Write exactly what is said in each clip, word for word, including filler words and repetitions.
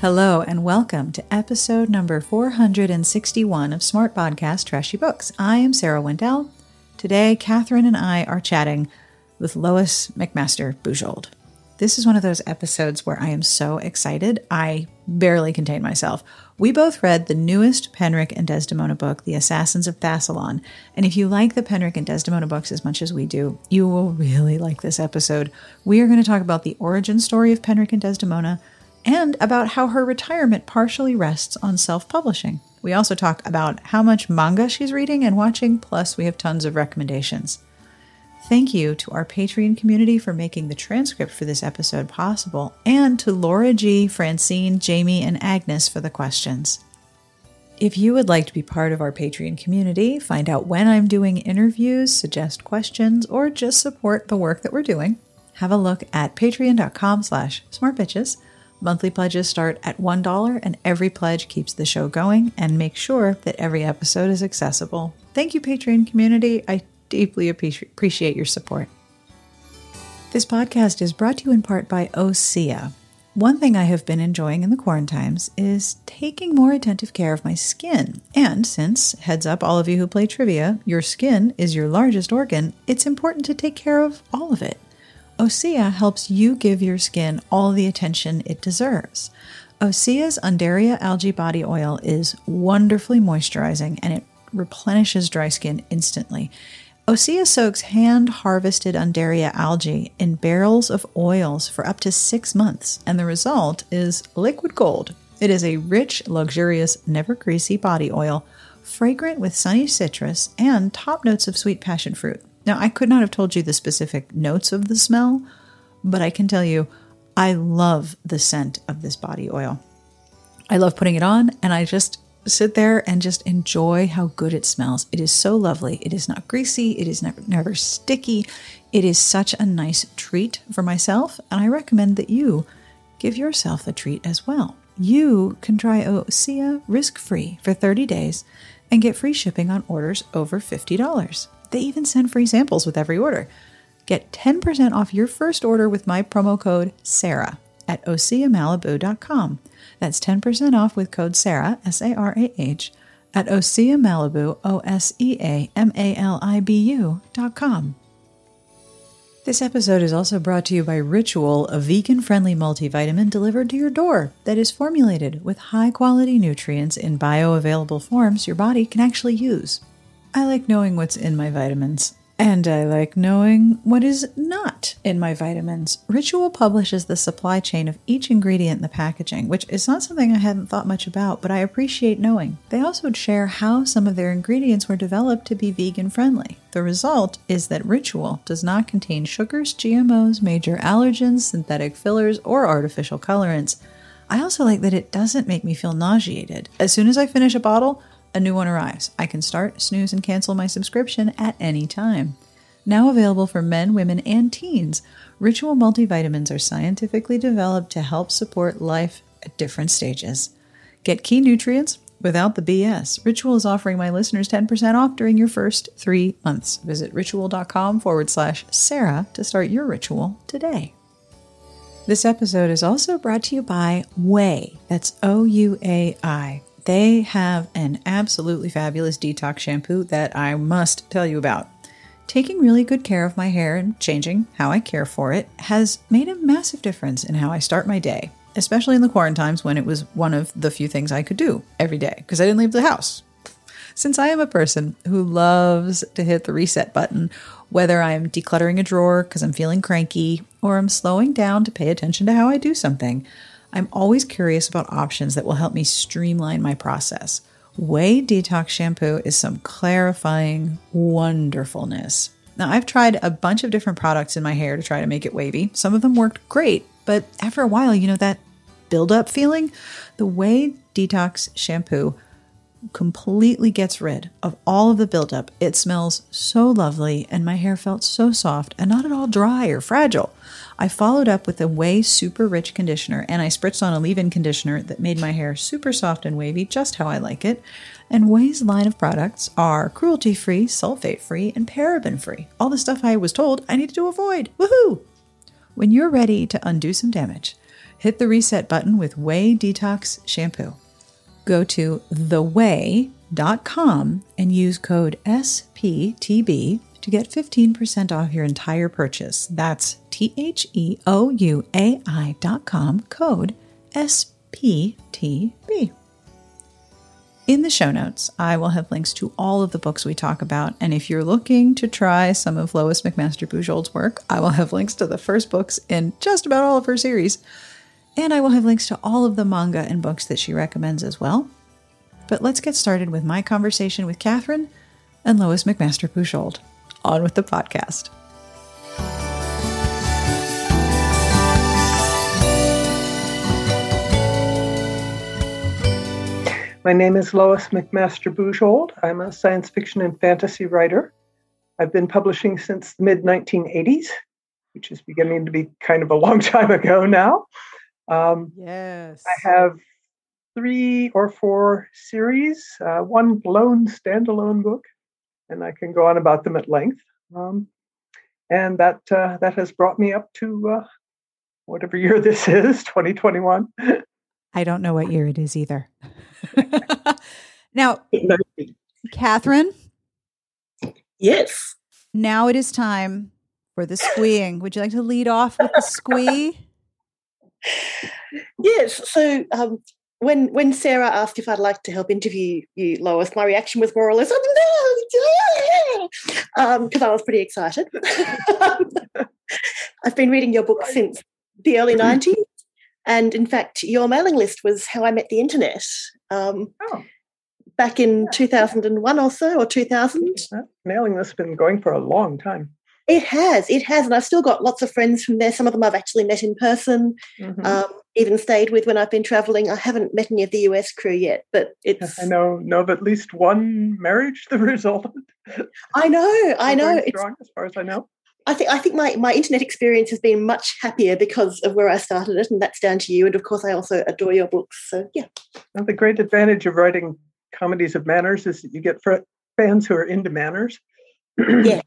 Hello and welcome to episode number four hundred sixty-one of Smart Podcast Trashy Books. I am Sarah Wendell. Today, Catherine and I are chatting with Lois McMaster Bujold. This is one of those episodes where I am so excited, I barely contain myself. We both read the newest Penric and Desdemona book, The Assassins of Thasalon. And if you like the Penric and Desdemona books as much as we do, you will really like this episode. We are going to talk about the origin story of Penric and Desdemona, and about how her retirement partially rests on self-publishing. We also talk about how much manga she's reading and watching, plus we have tons of recommendations. Thank you to our Patreon community for making the transcript for this episode possible, and to Laura G., Francine, Jamie, and Agnes for the questions. If you would like to be part of our Patreon community, find out when I'm doing interviews, suggest questions, or just support the work that we're doing, have a look at patreon.com slash smartbitches. Monthly pledges start at one dollar, and every pledge keeps the show going and makes sure that every episode is accessible. Thank you, Patreon community. I deeply appreciate your support. This podcast is brought to you in part by Osea. One thing I have been enjoying in the quarantimes is taking more attentive care of my skin. And since, heads up all of you who play trivia, your skin is your largest organ, it's important to take care of all of it. Osea helps you give your skin all the attention it deserves. Osea's Undaria Algae Body Oil is wonderfully moisturizing, and it replenishes dry skin instantly. Osea soaks hand-harvested Undaria algae in barrels of oils for up to six months, and the result is liquid gold. It is a rich, luxurious, never-greasy body oil, fragrant with sunny citrus and top notes of sweet passion fruit. Now, I could not have told you the specific notes of the smell, but I can tell you I love the scent of this body oil. I love putting it on, and I just sit there and just enjoy how good it smells. It is so lovely. It is not greasy. It is never, never sticky. It is such a nice treat for myself, and I recommend that you give yourself a treat as well. You can try Osea risk-free for thirty days and get free shipping on orders over fifty dollars. They even send free samples with every order. Get ten percent off your first order with my promo code Sarah at Osea Malibu dot com. That's ten percent off with code Sarah, S A R A H, at OseaMalibu, O S E A M A L I B U dot com. This episode is also brought to you by Ritual, a vegan-friendly multivitamin delivered to your door that is formulated with high-quality nutrients in bioavailable forms your body can actually use. I like knowing what's in my vitamins, and I like knowing what is not in my vitamins. Ritual publishes the supply chain of each ingredient in the packaging, which is not something I hadn't thought much about, but I appreciate knowing. They also share how some of their ingredients were developed to be vegan-friendly. The result is that Ritual does not contain sugars, G M Os, major allergens, synthetic fillers, or artificial colorants. I also like that it doesn't make me feel nauseated. As soon as I finish a bottle, a new one arrives. I can start, snooze, and cancel my subscription at any time. Now available for men, women, and teens, Ritual multivitamins are scientifically developed to help support life at different stages. Get key nutrients without the B S. Ritual is offering my listeners ten percent off during your first three months. Visit ritual.com forward slash Sarah to start your ritual today. This episode is also brought to you by Way. That's O U A I. They have an absolutely fabulous detox shampoo that I must tell you about. Taking really good care of my hair and changing how I care for it has made a massive difference in how I start my day, especially in the quarantines when it was one of the few things I could do every day because I didn't leave the house. Since I am a person who loves to hit the reset button, whether I'm decluttering a drawer because I'm feeling cranky or I'm slowing down to pay attention to how I do something, I'm always curious about options that will help me streamline my process. Ouai Detox Shampoo is some clarifying wonderfulness. Now, I've tried a bunch of different products in my hair to try to make it wavy. Some of them worked great, but after a while, you know, that buildup feeling? The Ouai Detox Shampoo completely gets rid of all of the buildup. It smells so lovely, and my hair felt so soft and not at all dry or fragile. I followed up with a Ouai Super Rich Conditioner, and I spritzed on a leave-in conditioner that made my hair super soft and wavy, just how I like it. And Ouai's line of products are cruelty-free, sulfate-free, and paraben-free. All the stuff I was told I needed to avoid. Woohoo! When you're ready to undo some damage, hit the reset button with Way Detox Shampoo. Go to the way dot com and use code S P T B to get fifteen percent off your entire purchase. That's T-H-E-O-U-A-I dot com, code S P T B. In the show notes, I will have links to all of the books we talk about, and if you're looking to try some of Lois McMaster Bujold's work, I will have links to the first books in just about all of her series, and I will have links to all of the manga and books that she recommends as well. But let's get started with my conversation with Catherine and Lois McMaster Bujold. On with the podcast. My name is Lois McMaster Bujold. I'm a science fiction and fantasy writer. I've been publishing since the mid nineteen eighties, which is beginning to be kind of a long time ago now. Um, yes. I have three or four series, uh, one blown standalone book, and I can go on about them at length. Um, and that uh, that has brought me up to uh, whatever year this is, twenty twenty-one. I don't know what year it is either. Now, Catherine? Yes. Now it is time for the squeeing. Would you like to lead off with the squee? Yes. So um, when when Sarah asked if I'd like to help interview you, Lois, my reaction was more or less, oh, no, because um, I was pretty excited. I've been reading your book since the early nineties. And in fact, your mailing list was how I met the internet. Um, oh. Back in yeah. two thousand one or so, or two thousand. That mailing list has been going for a long time. It has, it has. And I've still got lots of friends from there. Some of them I've actually met in person, mm-hmm. um, even stayed with when I've been traveling. I haven't met any of the U S crew yet, but it's... I know, know of at least one marriage, the result of it. I know, I know. It's strong, as far as I know. I think I think my, my internet experience has been much happier because of where I started it, and that's down to you. And, of course, I also adore your books. So, yeah. Well, the great advantage of writing comedies of manners is that you get fans who are into manners. Yeah.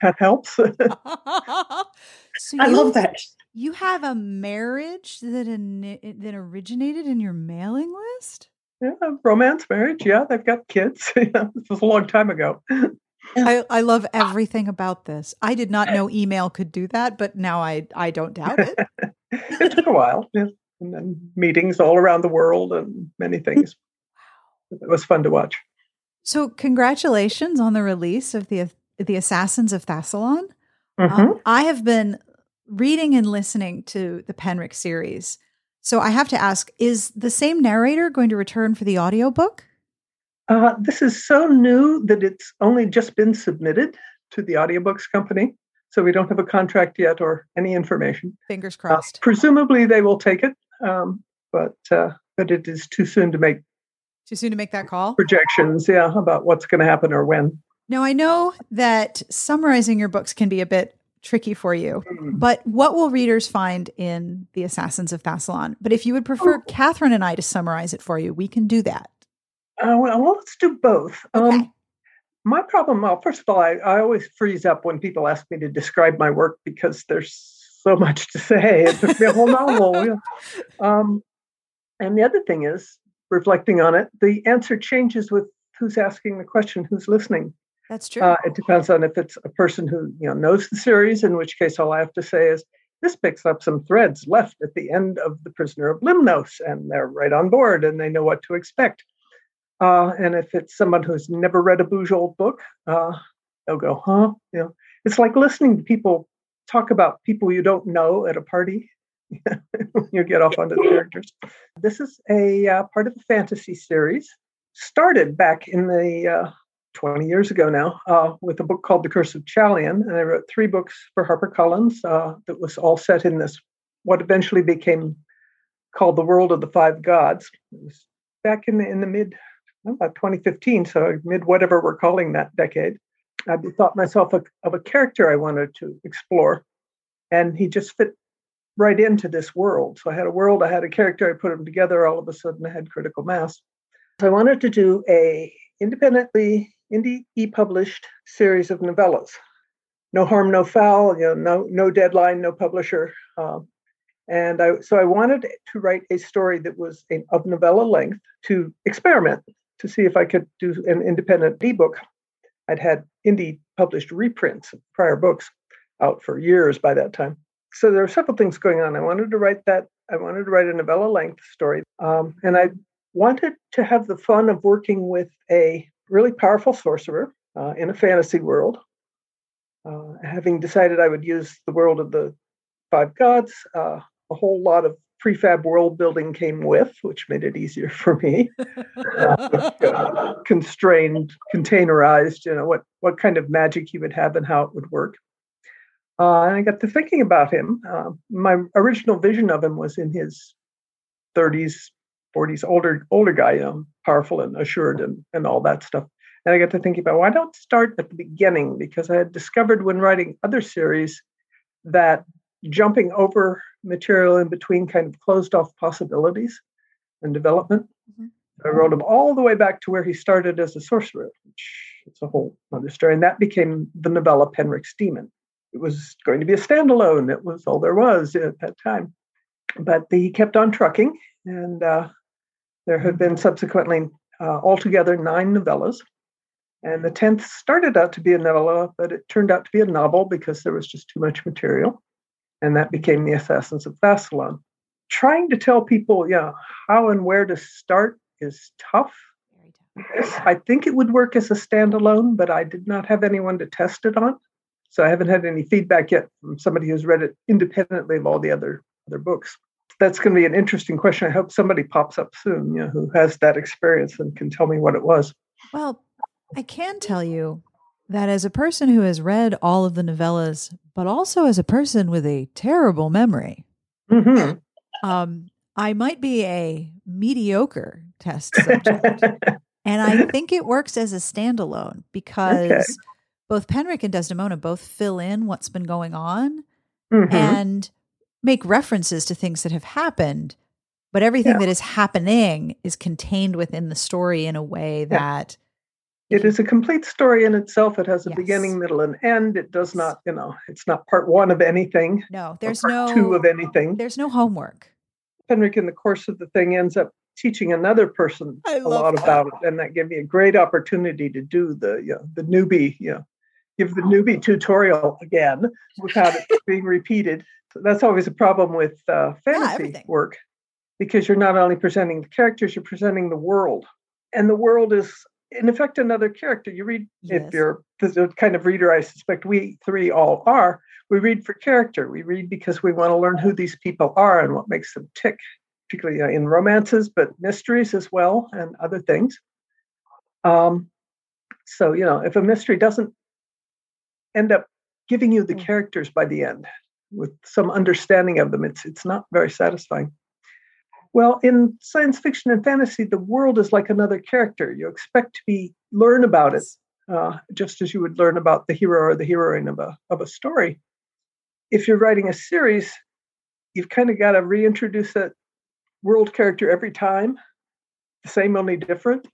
That helps. So I you, love that. You have a marriage that in, that originated in your mailing list? Yeah, romance marriage. Yeah, they've got kids. This was a long time ago. I, I love everything about this. I did not know email could do that, but now I, I don't doubt it. It took a while. Yeah. And then meetings all around the world and many things. Wow. It was fun to watch. So congratulations on the release of the the Assassins of Thasalon. Mm-hmm. Um, I have been reading and listening to the Penric series. So I have to ask, is the same narrator going to return for the audiobook? Uh, this is so new that it's only just been submitted to the audiobooks company, so we don't have a contract yet or any information. Fingers crossed. Uh, presumably they will take it, um, but uh, but it is too soon to make too soon to make that call projections. Yeah, about what's going to happen or when. Now I know that summarizing your books can be a bit tricky for you, mm. but what will readers find in The Assassins of Thasalon? But if you would prefer oh. Catherine and I to summarize it for you, we can do that. Uh, well, let's do both. Okay. Um, my problem, well, first of all, I, I always freeze up when people ask me to describe my work because there's so much to say. It took me a whole novel. Yeah. Um, and the other thing is, reflecting on it, the answer changes with who's asking the question, who's listening. That's true. Uh, it depends on if it's a person who you know knows the series, in which case all I have to say is, this picks up some threads left at the end of The Prisoner of Limnos, and they're right on board, and they know what to expect. Uh, and if it's someone who's never read a Bujold book, uh, they'll go, huh? You know, it's like listening to people talk about people you don't know at a party. You get off onto the characters. This is a uh, part of the fantasy series. Started back in the uh, twenty years ago now uh, with a book called The Curse of Chalion. And I wrote three books for HarperCollins uh, that was all set in this, what eventually became called the World of the Five Gods. It was back in the, in the mid... about twenty fifteen, so mid whatever we're calling that decade. I thought myself a, of a character I wanted to explore, and he just fit right into this world. So I had a world, I had a character, I put them together, all of a sudden I had critical mass. So I wanted to do a independently, indie e-published series of novellas. No harm, no foul, you know, no, no deadline, no publisher. Um, And I, so I wanted to write a story that was a, of novella length to experiment, to see if I could do an independent ebook. I'd had indie published reprints of prior books out for years by that time. So there were several things going on. I wanted to write that. I wanted to write a novella length story. Um, and I wanted to have the fun of working with a really powerful sorcerer uh, in a fantasy world. Uh, having decided I would use the world of the Five Gods, uh, a whole lot of prefab world building came with, which made it easier for me. Uh, uh, constrained, containerized, you know, what, what kind of magic he would have and how it would work. Uh, and I got to thinking about him. Uh, my original vision of him was in his thirties, forties, older older guy, you know, powerful and assured and, and all that stuff. And I got to thinking about, well, I don't start at the beginning, because I had discovered when writing other series that jumping over material in between kind of closed off possibilities and development. Mm-hmm. I wrote him all the way back to where he started as a sorcerer, which it's a whole other story. And that became the novella Penric's Demon. It was going to be a standalone. It was all there was at that time. But he kept on trucking, and uh, there had been subsequently uh, altogether nine novellas. And the tenth started out to be a novella, but it turned out to be a novel because there was just too much material. And that became The Assassins of Thasalon. Trying to tell people, yeah, you know, how and where to start is tough. I think it would work as a standalone, but I did not have anyone to test it on. So I haven't had any feedback yet from somebody who's read it independently of all the other, other books. That's going to be an interesting question. I hope somebody pops up soon, you know, who has that experience and can tell me what it was. Well, I can tell you that as a person who has read all of the novellas, but also as a person with a terrible memory, mm-hmm. um, I might be a mediocre test subject. And I think it works as a standalone because... Okay. Both Penric and Desdemona both fill in what's been going on mm-hmm. and make references to things that have happened, but everything yeah. that is happening is contained within the story in a Ouai that... Yeah. It is a complete story in itself. It has a yes. beginning, middle, and end. It does not, you know, it's not part one of anything. No, there's part no... two of anything. There's no homework. Penric, in the course of the thing, ends up teaching another person I a lot that. about it, and that gave me a great opportunity to do the, you know, the newbie, you know, give the newbie tutorial again without it being repeated. So that's always a problem with uh, fantasy yeah, work, because you're not only presenting the characters, you're presenting the world. And the world is, in effect, another character. You read, yes. if you're the kind of reader I suspect we three all are, we read for character. We read because we want to learn who these people are and what makes them tick, particularly in romances, but mysteries as well and other things. Um, so, you know, if a mystery doesn't end up giving you the characters by the end with some understanding of them, It's it's not very satisfying. Well, in science fiction and fantasy, the world is like another character. You expect to be learn about it, uh, just as you would learn about the hero or the heroine of a of a story. If you're writing a series, you've kind of got to reintroduce that world character every time, the same only different.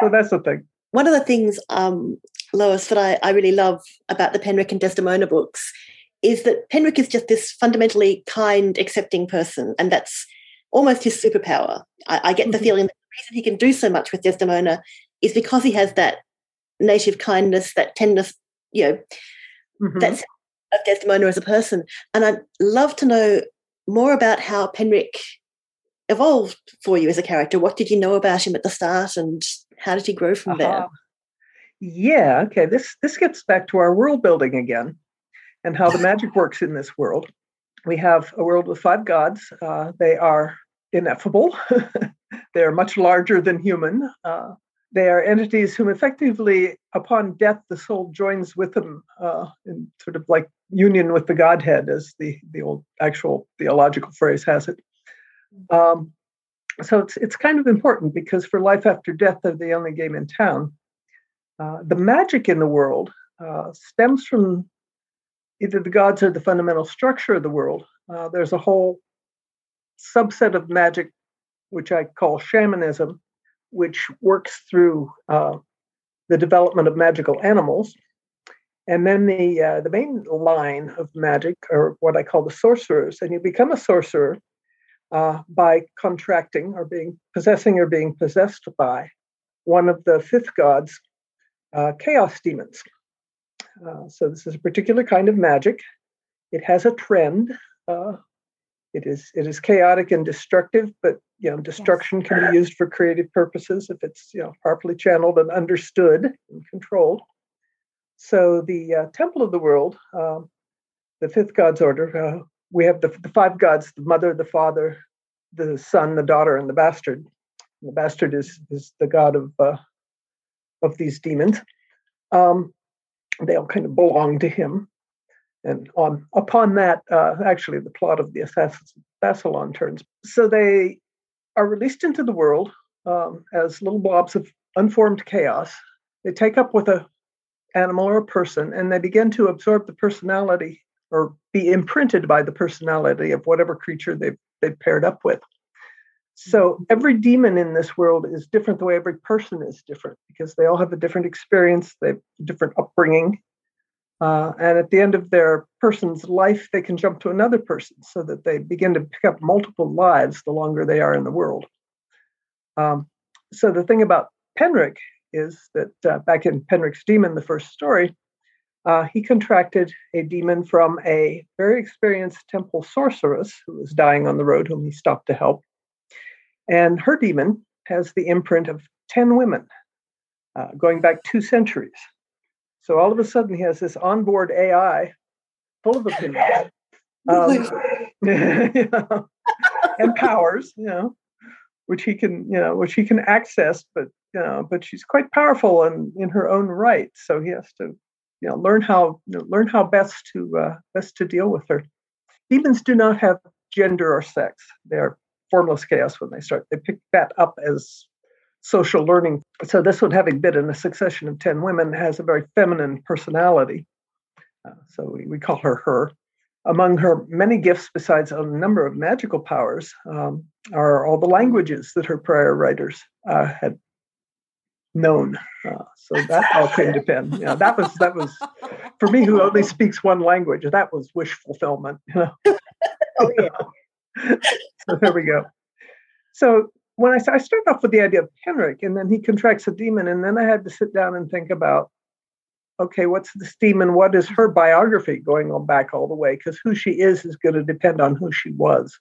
So that's the thing. One of the things, um, Lois, that I, I really love about the Penric and Desdemona books is that Penric is just this fundamentally kind, accepting person, and that's almost his superpower. I, I get mm-hmm. the feeling that the reason he can do so much with Desdemona is because he has that native kindness, that tenderness, you know, mm-hmm. that sense of Desdemona as a person. And I'd love to know more about how Penric evolved for you as a character. What did you know about him at the start, and how did he grow from uh-huh. there? Yeah, okay. This this gets back to our world building again, and how the magic works in this world. We have a world with five gods. Uh, they are ineffable. They are much larger than human. Uh, they are entities whom effectively, upon death, the soul joins with them uh, in sort of like union with the Godhead, as the, the old actual theological phrase has it. Um, so it's it's kind of important, because for life after death, they're the only game in town. Uh, the magic in the world uh, stems from either the gods or the fundamental structure of the world. Uh, there's a whole subset of magic, which I call shamanism, which works through uh, the development of magical animals. And then the uh, the main line of magic are what I call the sorcerers. And you become a sorcerer uh, by contracting or being possessing or being possessed by one of the fifth gods, uh, chaos demons. Uh, so this is a particular kind of magic. It has a trend. Uh, it is it is chaotic and destructive, but you know destruction yes. can be used for creative purposes if it's you know properly channeled and understood and controlled. So the uh, Temple of the World, uh, the fifth god's order, uh, we have the, the five gods, the mother, the father, the son, the daughter, and the bastard. And the bastard is, is the god of uh, of these demons. Um, they all kind of belong to him. And on upon that, uh, actually, the plot of The Assassins of Thasalon turns. So they are released into the world um, as little blobs of unformed chaos. They take up with a animal or a person, and they begin to absorb the personality or be imprinted by the personality of whatever creature they've, they've paired up with. So every demon in this world is different the way every person is different, because they all have a different experience, they have different upbringing. Uh, and at the end of their person's life, they can jump to another person so that they begin to pick up multiple lives the longer they are in the world. Um, so the thing about Penric is that uh, back in Penric's Demon, the first story, uh, he contracted a demon from a very experienced temple sorceress who was dying on the road, whom he stopped to help. And her demon has the imprint of ten women, uh, going back two centuries. So all of a sudden, he has this onboard A I full of opinions um, you know, and powers, you know, which he can, you know, which he can access, but. You know, but she's quite powerful in, in her own right, so he has to, you know, learn how you know, learn how best to uh, best to deal with her. Demons do not have gender or sex; they are formless chaos when they start. They pick that up as social learning. So this one, having been in a succession of ten women, has a very feminine personality. Uh, so we, we call her her. Among her many gifts, besides a number of magical powers, um, are all the languages that her prior writers uh, had. Known, uh, so that all came to pen. Yeah, you know, that was that was for me, who only speaks one language. That was wish fulfillment. You know? Oh yeah. So there we go. So when I I started off with the idea of Penric, and then he contracts a demon, and then I had to sit down and think about, okay, what's this demon? What is her biography going on back all the way? Because who she is is going to depend on who she was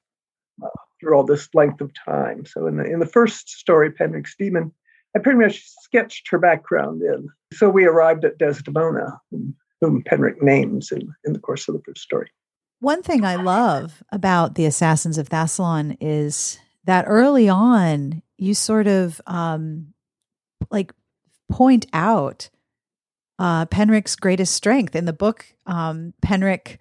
uh, through all this length of time. So in the in the first story, Penric's Demon, I pretty much sketched her background in. So we arrived at Desdemona, whom Penric names in, in the course of the first story. One thing I love about The Assassins of Thasalon is that early on, you sort of um, like point out uh, Penric's greatest strength. In the book, um, Penric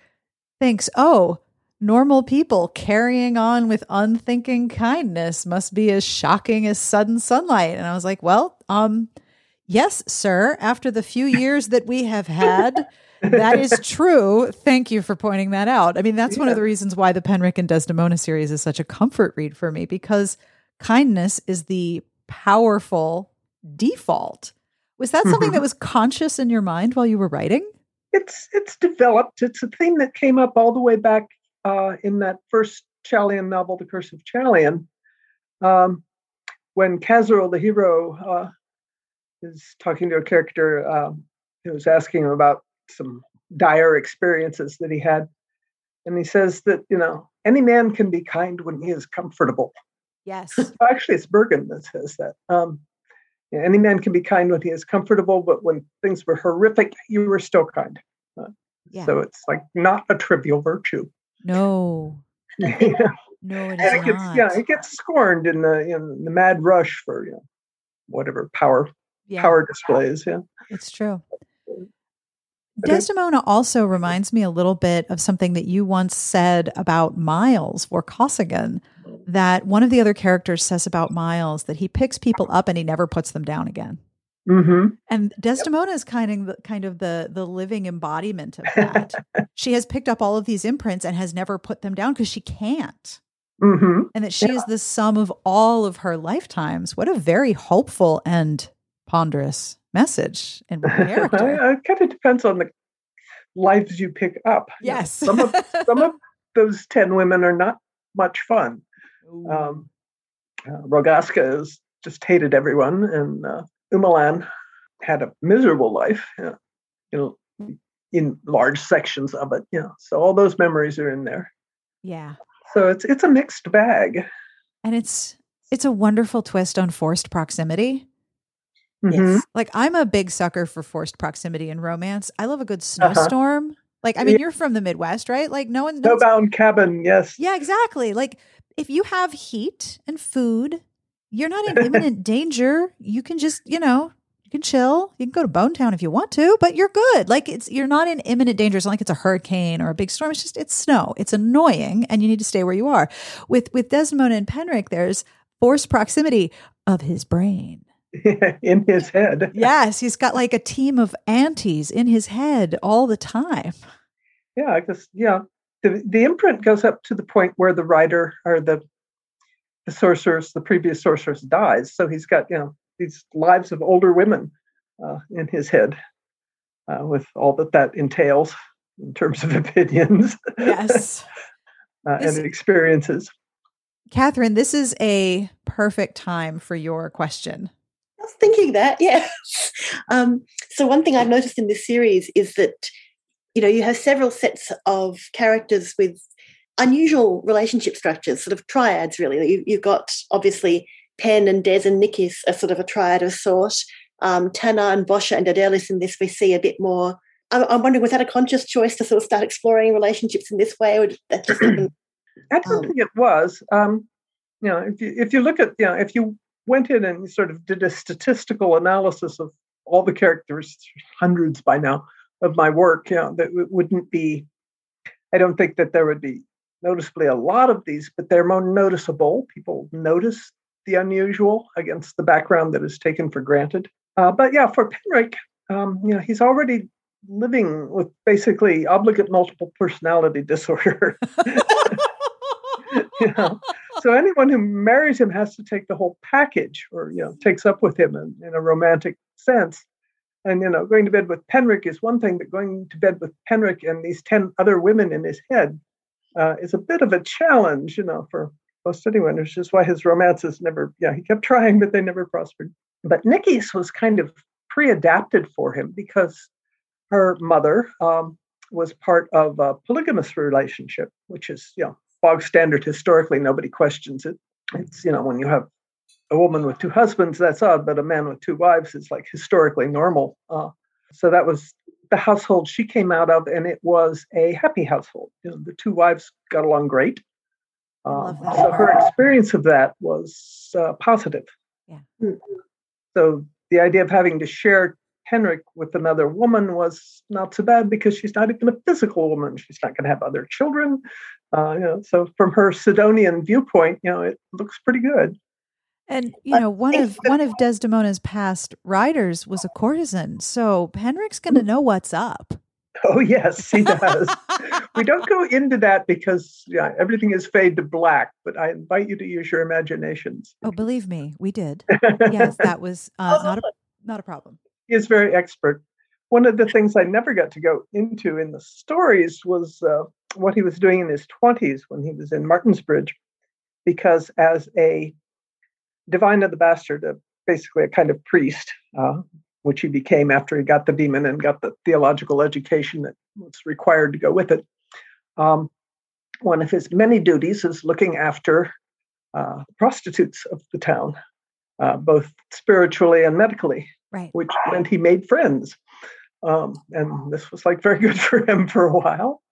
thinks, oh, normal people carrying on with unthinking kindness must be as shocking as sudden sunlight. And I was like, well, um, yes, sir. After the few years that we have had, that is true. Thank you for pointing that out. I mean, that's yeah. one of the reasons why the Penric and Desdemona series is such a comfort read for me, because kindness is the powerful default. Was that something mm-hmm. that was conscious in your mind while you were writing? It's, it's developed. It's a theme that came up all the way back Uh, in that first Chalion novel, The Curse of Chalion, um, when Cazarell, the hero, uh, is talking to a character uh, who's asking him about some dire experiences that he had. And he says that, you know, any man can be kind when he is comfortable. Yes. Actually, it's Bergen that says that. Um, yeah, any man can be kind when he is comfortable, but when things were horrific, you were still kind. Uh, yeah. So it's like not a trivial virtue. No, yeah. no, it is it gets, not. Yeah, it gets scorned in the in the mad rush for you know, whatever power yeah. power displays. Yeah, it's true. But Desdemona it, also reminds me a little bit of something that you once said about Miles Vorkosigan. That one of the other characters says about Miles that he picks people up and he never puts them down again. Mm-hmm. And Desdemona yep. is kind of, kind of the the living embodiment of that. She has picked up all of these imprints and has never put them down because she can't. Mm-hmm. And that she yeah. is the sum of all of her lifetimes. What a very hopeful and ponderous message. And character. It kind of depends on the lives you pick up. Yes. some of some of those ten women are not much fun. Um, uh, Rogaska is just hated everyone, and uh, Umalan had a miserable life, you know, you know, in large sections of it. You know, so all those memories are in there. Yeah. So it's it's a mixed bag, and it's it's a wonderful twist on forced proximity. Mm-hmm. Yes. Like, I'm a big sucker for forced proximity in romance. I love a good snowstorm. Uh-huh. Like, I mean, yeah. You're from the Midwest, right? Like, no one... Snowbound cabin, yes. Yeah, exactly. Like, if you have heat and food, you're not in imminent danger. You can just, you know, you can chill. You can go to Bone Town if you want to, but you're good. Like, it's you're not in imminent danger. It's not like it's a hurricane or a big storm. It's just, it's snow. It's annoying, and you need to stay where you are. With, with Desdemona and Penric, there's forced proximity of his brain. In his head. Yes, he's got like a team of aunties in his head all the time. Yeah, I guess, yeah. The, the imprint goes up to the point where the writer or the the sorceress, the previous sorceress dies. So he's got, you know, these lives of older women uh, in his head uh, with all that that entails in terms of opinions. Yes. uh, this- and experiences. Catherine, this is a perfect time for your question. I was thinking that, yeah. um, so one thing I've noticed in this series is that, you know, you have several sets of characters with unusual relationship structures, sort of triads, really. You, you've got, obviously, Pen and Des and Nikis are sort of a triad of sort. Um, Tana and Bosha and Dadelis in this we see a bit more. I'm, I'm wondering, was that a conscious choice to sort of start exploring relationships in this way, or did that just happen? I don't um, think it was. Um, you know, if you, if you look at, you know, if you went in and sort of did a statistical analysis of all the characters, hundreds by now, of my work, you know, that it wouldn't be, I don't think that there would be noticeably a lot of these, but they're more noticeable. People notice the unusual against the background that is taken for granted. Uh, but yeah, for Penric, um, you know, he's already living with basically obligate multiple personality disorder. You know, so anyone who marries him has to take the whole package, or, you know, takes up with him in, in a romantic sense. And, you know, going to bed with Penric is one thing, but going to bed with Penric and these ten other women in his head uh, is a bit of a challenge, you know, for most anyone, which is why his romances never, yeah, he kept trying, but they never prospered. But Nikki's was kind of pre-adapted for him because her mother um, was part of a polygamous relationship, which is, you know, bog standard historically, nobody questions it. It's, you know, when you have a woman with two husbands, that's odd, but a man with two wives is like historically normal. Uh, so that was the household she came out of, and it was a happy household. You know, the two wives got along great. Uh, so her experience of that was uh, positive. Yeah. So the idea of having to share Penric with another woman was not so bad because she's not even a physical woman. She's not going to have other children. Uh, you know, so from her Sidonian viewpoint, you know, it looks pretty good. And, you know, one of one of Desdemona's past riders was a courtesan. So Penric's going to know what's up. Oh, yes, he does. We don't go into that because yeah, everything is fade to black, but I invite you to use your imaginations. Oh, believe me, we did. Yes, that was uh, not a, not a problem. He is very expert. One of the things I never got to go into in the stories was uh, what he was doing in his twenties when he was in Martinsbridge, because as a divine of the bastard, uh, basically a kind of priest, uh, which he became after he got the demon and got the theological education that was required to go with it. Um, one of his many duties is looking after uh, prostitutes of the town, uh, both spiritually and medically. Right. Which meant he made friends. Um, and this was like very good for him for a while.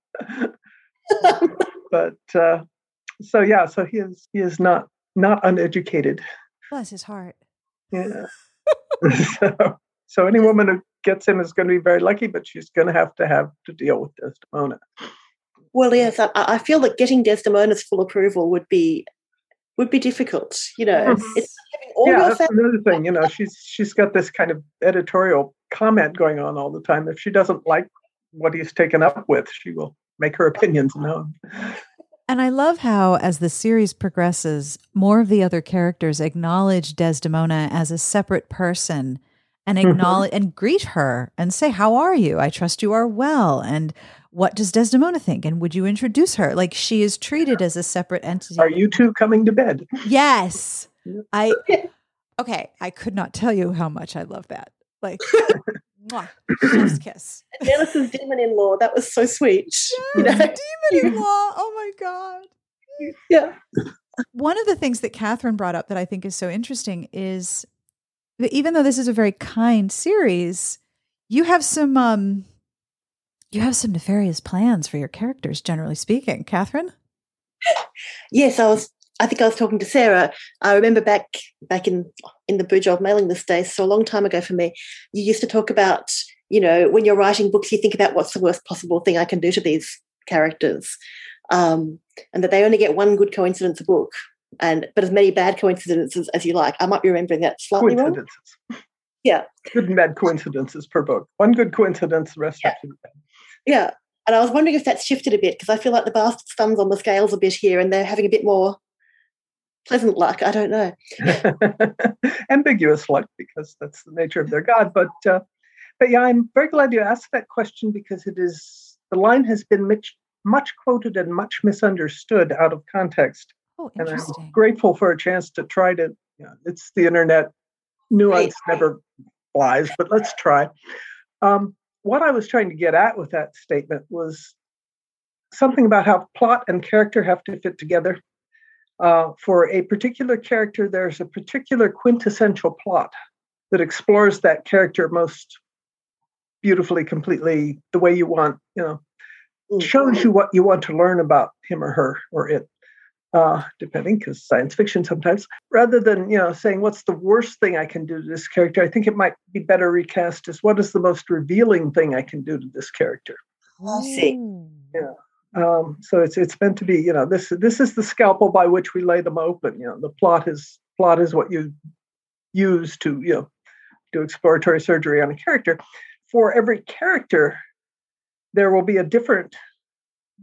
But uh, so, yeah, so he is he is not not uneducated. Bless his heart. Yeah. so, so any woman who gets him is going to be very lucky, but she's going to have to have to deal with Desdemona. Well, yes, I, I feel that getting Desdemona's full approval would be would be difficult, you know. Mm-hmm. It's having all yeah, your that's another thing, you know. She's she's got this kind of editorial comment going on all the time. If she doesn't like what he's taken up with, she will make her opinions known. And I love how, as the series progresses, more of the other characters acknowledge Desdemona as a separate person and acknowledge and greet her and say, how are you? I trust you are well. And what does Desdemona think? And would you introduce her? Like, she is treated as a separate entity. Are you two coming to bed? Yes. I, okay. I could not tell you how much I love that. Like, mwah, chef's kiss. Alice's demon-in-law. That was so sweet. Yes, you know? Demon-in-law. Oh my God. Yeah. One of the things that Catherine brought up that I think is so interesting is that even though this is a very kind series, you have some um, you have some nefarious plans for your characters, generally speaking. Catherine? Yes, I was. I think I was talking to Sarah. I remember back back in in the Bujold mailing list days, so a long time ago for me, you used to talk about, you know, when you're writing books, you think about what's the worst possible thing I can do to these characters. Um, and that they only get one good coincidence a book, and but as many bad coincidences as you like. I might be remembering that slightly wrong. Yeah. Good and bad coincidences per book. One good coincidence, the rest yeah. are too bad. Yeah. And I was wondering if that's shifted a bit, because I feel like the bastard's thumb's on the scales a bit here and they're having a bit more pleasant luck. I don't know. Ambiguous luck, because that's the nature of their god. But, uh, but yeah, I'm very glad you asked that question, because it is, the line has been mixed much quoted and much misunderstood out of context. Oh, interesting. And I'm grateful for a chance to try to, you know, it's the internet, nuance right. never lies, but let's try. Um, what I was trying to get at with that statement was something about how plot and character have to fit together. Uh, for a particular character, there's a particular quintessential plot that explores that character most beautifully, completely, the Ouai you want, you know, shows you what you want to learn about him or her or it, uh, depending, because science fiction sometimes. Rather than, you know, saying what's the worst thing I can do to this character, I think it might be better recast as what is the most revealing thing I can do to this character. I'll see. Yeah. Um, so it's it's meant to be, you know, this this is the scalpel by which we lay them open. You know, the plot is plot is what you use to, you know, do exploratory surgery on a character. For every character, there will be a different,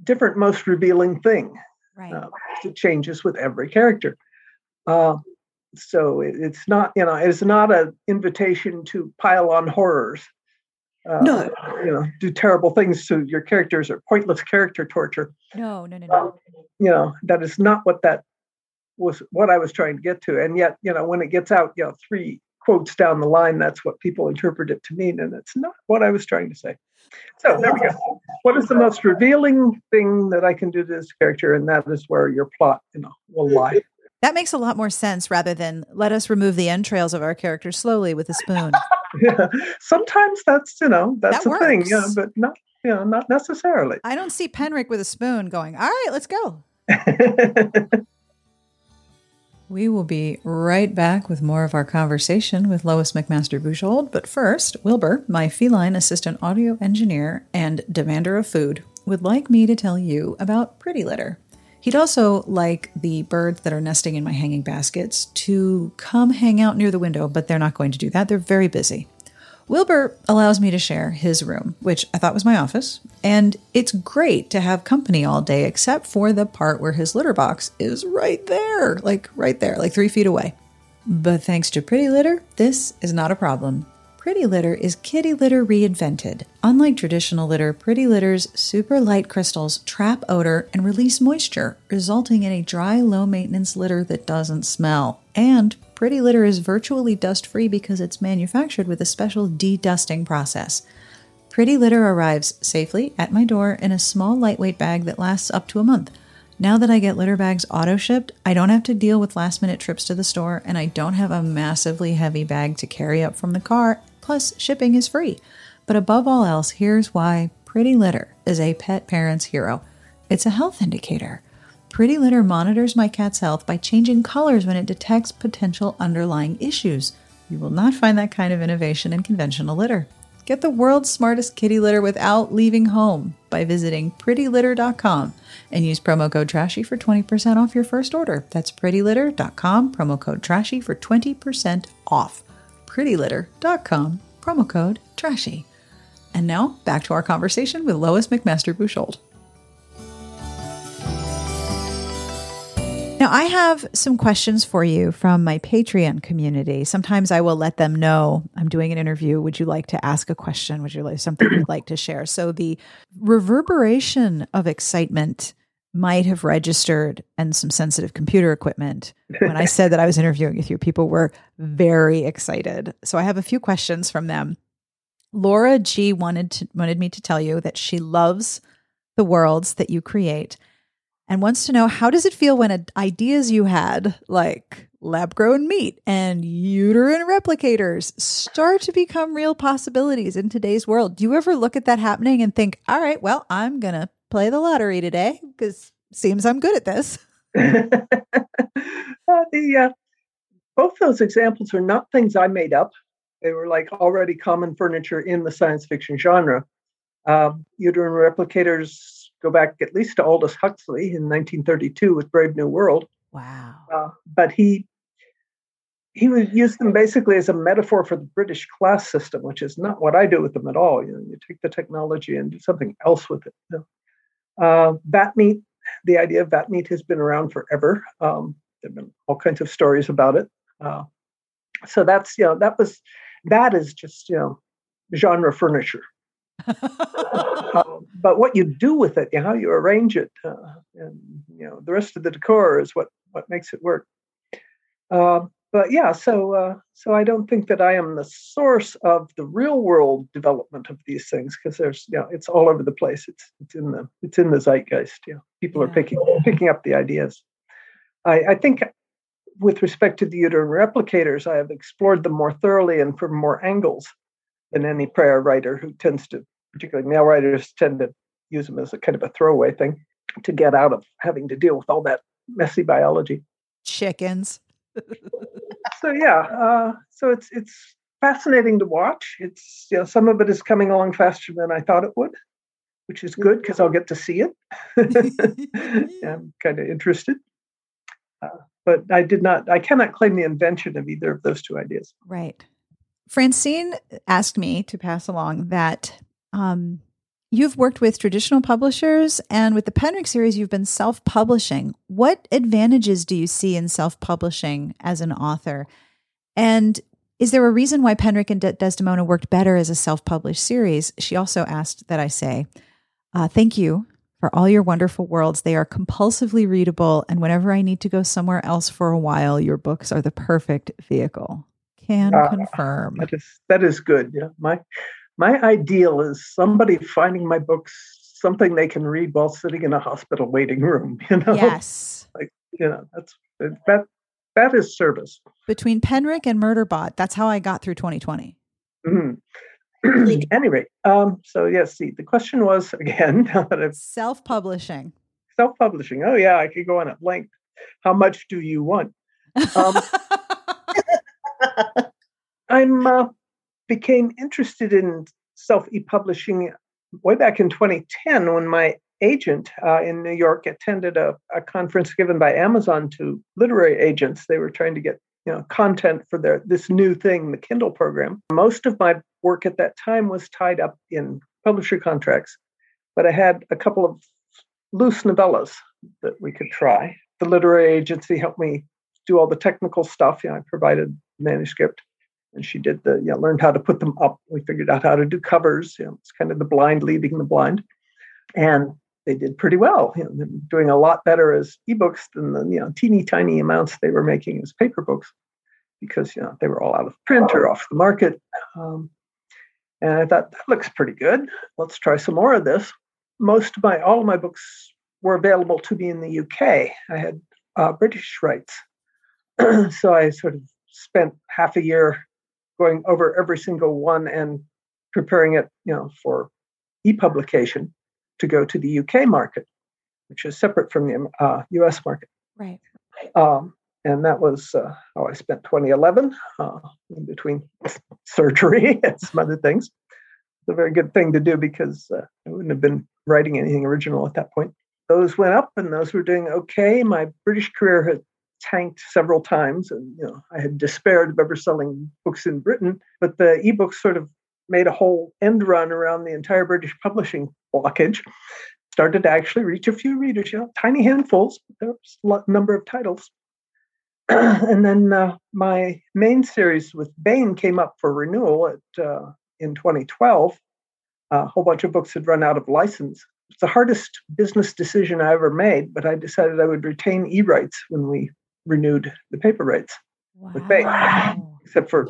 different, most revealing thing. Right. Uh, it changes with every character. Uh, so it, it's not, you know, it's not an invitation to pile on horrors. Uh, no. You know, do terrible things to your characters or pointless character torture. No, no, no, no. Um, you know, that is not what that was, what I was trying to get to. And yet, you know, when it gets out, you know, three quotes down the line, that's what people interpret it to mean. And it's not what I was trying to say. So there we go. What is the most revealing thing that I can do to this character? And that is where your plot, you know, will lie. That makes a lot more sense rather than let us remove the entrails of our character slowly with a spoon. Yeah. Sometimes that's, you know, that's that a works. thing, yeah, but not, you know, not necessarily. I don't see Penric with a spoon going, all right, let's go. We will be right back with more of our conversation with Lois McMaster Bujold. But first, Wilbur, my feline assistant audio engineer and demander of food, would like me to tell you about Pretty Litter. He'd also like the birds that are nesting in my hanging baskets to come hang out near the window, but they're not going to do that. They're very busy. Wilbur allows me to share his room, which I thought was my office, and it's great to have company all day, except for the part where his litter box is right there, like right there, like three feet away. But thanks to Pretty Litter, this is not a problem. Pretty Litter is kitty litter reinvented. Unlike traditional litter, Pretty Litter's super light crystals trap odor and release moisture, resulting in a dry, low-maintenance litter that doesn't smell. And Pretty Litter is virtually dust-free because it's manufactured with a special de-dusting process. Pretty Litter arrives safely at my door in a small, lightweight bag that lasts up to a month. Now that I get litter bags auto-shipped, I don't have to deal with last-minute trips to the store, and I don't have a massively heavy bag to carry up from the car, plus shipping is free. But above all else, here's why Pretty Litter is a pet parent's hero. It's a health indicator. Pretty Litter monitors my cat's health by changing colors when it detects potential underlying issues. You will not find that kind of innovation in conventional litter. Get the world's smartest kitty litter without leaving home by visiting pretty litter dot com and use promo code TRASHY for twenty percent off your first order. That's pretty litter dot com, promo code TRASHY for twenty percent off. pretty litter dot com, promo code TRASHY. And now, back to our conversation with Lois McMaster Bujold. Now, I have some questions for you from my Patreon community. Sometimes I will let them know I'm doing an interview. Would you like to ask a question? Would you like something you'd like to share? So the reverberation of excitement might have registered, and some sensitive computer equipment. When I said that I was interviewing with you, people were very excited. So I have a few questions from them. Laura G wanted to, wanted me to tell you that she loves the worlds that you create and wants to know, how does it feel when a, ideas you had, like lab-grown meat and uterine replicators, start to become real possibilities in today's world? Do you ever look at that happening and think, all right, well, I'm going to play the lottery today because seems I'm good at this? uh, the uh, both those examples are not things I made up. They were like already common furniture in the science fiction genre. Uh, uterine replicators go back at least to Aldous Huxley in nineteen thirty-two with Brave New World. Wow! Uh, but he he would use them basically as a metaphor for the British class system, which is not what I do with them at all. You know, you take the technology and do something else with it. You know? uh, bat meat. The idea of bat meat has been around forever. Um, there've been all kinds of stories about it. Uh, so that's you know that was that is just you know genre furniture. uh, but what you do with it, you know, how you arrange it, uh, and you know the rest of the decor is what what makes it work. Uh, but yeah, so uh, so I don't think that I am the source of the real world development of these things, because there's you know it's all over the place. It's it's in the it's in the zeitgeist. You know, people are yeah. picking picking up the ideas. I, I think with respect to the uterine replicators, I have explored them more thoroughly and from more angles than any prior writer who tends to, particularly male writers, tend to use them as a kind of a throwaway thing to get out of having to deal with all that messy biology. Chickens. So yeah, uh, so it's it's fascinating to watch. It's you know, some of it is coming along faster than I thought it would, which is good because I'll get to see it. I'm kind of interested. Uh, but I did not, I cannot claim the invention of either of those two ideas. Right. Francine asked me to pass along that um, you've worked with traditional publishers, and with the Penric series, you've been self-publishing. What advantages do you see in self-publishing as an author? And is there a reason why Penric and De- Desdemona worked better as a self-published series? She also asked that I say, uh, thank you for all your wonderful worlds. They are compulsively readable, and whenever I need to go somewhere else for a while, your books are the perfect vehicle. Can uh, confirm. That is, that is good. Yeah. My my ideal is somebody finding my books, something they can read while sitting in a hospital waiting room. You know? Yes. Like, you know, that's that that is service. Between Penric and Murderbot, that's how I got through twenty twenty. Mm-hmm. At any rate, um, so yes, see, the question was again now that I've self-publishing. Self-publishing. Oh yeah, I could go on at length. How much do you want? Um I'm uh, became interested in self-e-publishing way back in twenty ten when my agent uh, in New York attended a, a conference given by Amazon to literary agents. They were trying to get you know content for their this new thing, the Kindle program. Most of my work at that time was tied up in publisher contracts, but I had a couple of loose novellas that we could try. The literary agency helped me do all the technical stuff. You know, I provided manuscript, and she did the, you know, learned how to put them up. We figured out how to do covers. You know, it's kind of the blind leading the blind, and they did pretty well. You know, they're doing a lot better as ebooks than the you know teeny tiny amounts they were making as paper books, because you know they were all out of print or off the market. Um, and I thought that looks pretty good. Let's try some more of this. Most of my all of my books were available to me in the U K. I had uh, British rights, so I sort of spent half a year going over every single one and preparing it, you know, for e-publication to go to the U K market, which is separate from the uh, U S market. Right. Um, and that was uh, how I spent twenty eleven uh, in between surgery and some other things. It's a very good thing to do because uh, I wouldn't have been writing anything original at that point. Those went up and those were doing okay. My British career had tanked several times, and you know I had despaired of ever selling books in Britain, but the ebooks sort of made a whole end run around the entire British publishing blockage, started to actually reach a few readers, you know, tiny handfuls, there was a number of titles. And then uh, my main series with Baen came up for renewal at, uh, in twenty twelve. A whole bunch of books had run out of license. It's the hardest business decision I ever made, but I decided I would retain e-rights when we renewed the paper rights wow. with Baen, wow. except for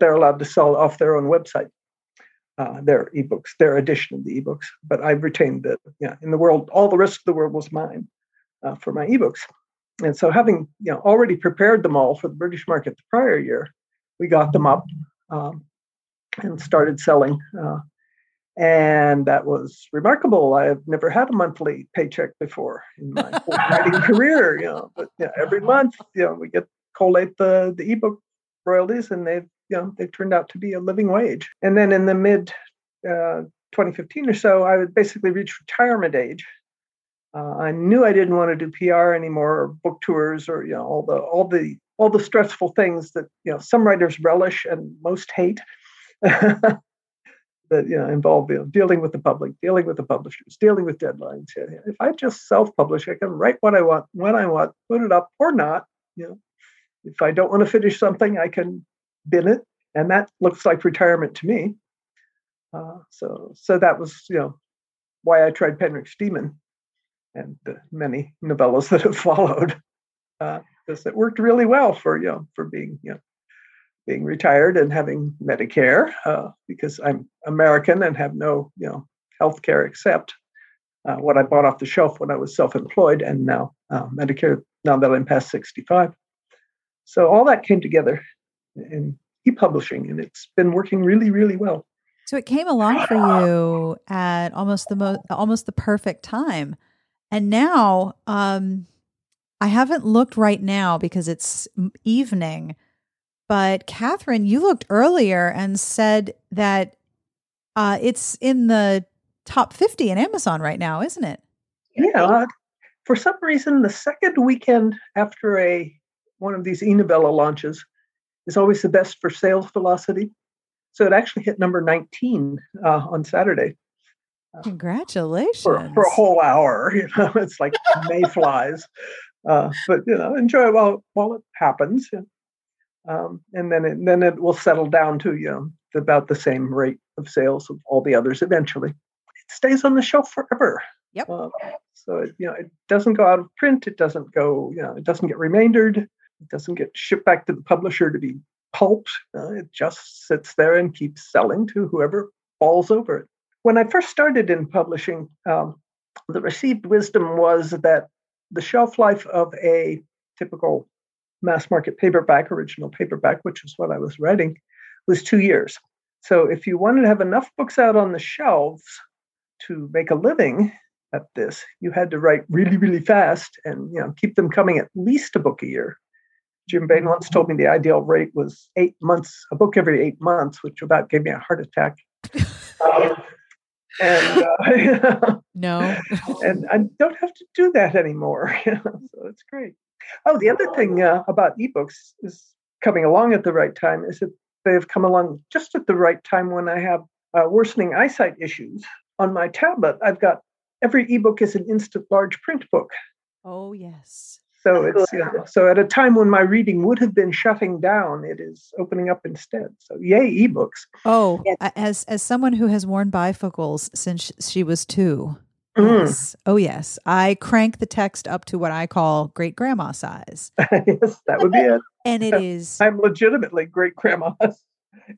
they're allowed to sell off their own website, uh, their ebooks, their edition of the ebooks. But I retained the, yeah, in the world, all the rest of the world was mine uh, for my ebooks. And so having, you know, already prepared them all for the British market the prior year, we got them up um, and started selling. Uh, and that was remarkable. I've never had a monthly paycheck before in my writing career, you know, but yeah, every month, you know, we get collate the, the ebook royalties, and they've, you know, they've turned out to be a living wage. And then in the mid uh, twenty fifteen or so, I would basically reach retirement age. Uh, I knew I didn't want to do P R anymore, or book tours, or you know, all the all the all the stressful things that you know some writers relish and most hate. That you know involve you know, dealing with the public, dealing with the publishers, dealing with deadlines. Yeah, if I just self-publish, I can write what I want, when I want, put it up or not. You know, if I don't want to finish something, I can bin it, and that looks like retirement to me. Uh, so, so that was you know why I tried Penric's Demon. And the many novellas that have followed, uh, because it worked really well for you know for being you know being retired and having Medicare, uh, because I'm American and have no you know health care except uh, what I bought off the shelf when I was self-employed, and now uh, Medicare now that I'm past sixty-five. So all that came together in e-publishing, and it's been working really, really well. So it came along for you at almost the mo- almost the perfect time. And now, um, I haven't looked right now because it's evening, but Catherine, you looked earlier and said that uh, it's in the top fifty in Amazon right now, isn't it? Yeah. Uh, for some reason, the second weekend after a one of these e-novella launches is always the best for sales velocity. So it actually hit number nineteen uh, on Saturday. Congratulations. Uh, for, for a whole hour, you know, it's like mayflies. Uh, but, you know, enjoy it while, while it happens. Um, and then it, then it will settle down to, you know, about the same rate of sales of all the others eventually. It stays on the shelf forever. Yep. Uh, so, it, you know, it doesn't go out of print. It doesn't go, you know, it doesn't get remaindered. It doesn't get shipped back to the publisher to be pulped. Uh, it just sits there and keeps selling to whoever falls over it. When I first started in publishing, um, the received wisdom was that the shelf life of a typical mass market paperback, original paperback, which is what I was writing, was two years. So if you wanted to have enough books out on the shelves to make a living at this, you had to write really, really fast and you know keep them coming at least a book a year. Jim Baen once told me the ideal rate was eight months, a book every eight months, which about gave me a heart attack. Um, And uh, no, and I don't have to do that anymore. So it's great. Oh, the other thing uh, about ebooks is coming along at the right time is that they have come along just at the right time when I have uh, worsening eyesight issues. On my tablet, I've got every ebook is an instant large print book. Oh, yes. So it's you know, so at a time when my reading would have been shutting down, it is opening up instead. So yay, ebooks! Oh, yes. as as someone who has worn bifocals since she was two, mm. yes. oh yes, I crank the text up to what I call great grandma size. Yes, that would be it. And it is. I'm legitimately great grandma's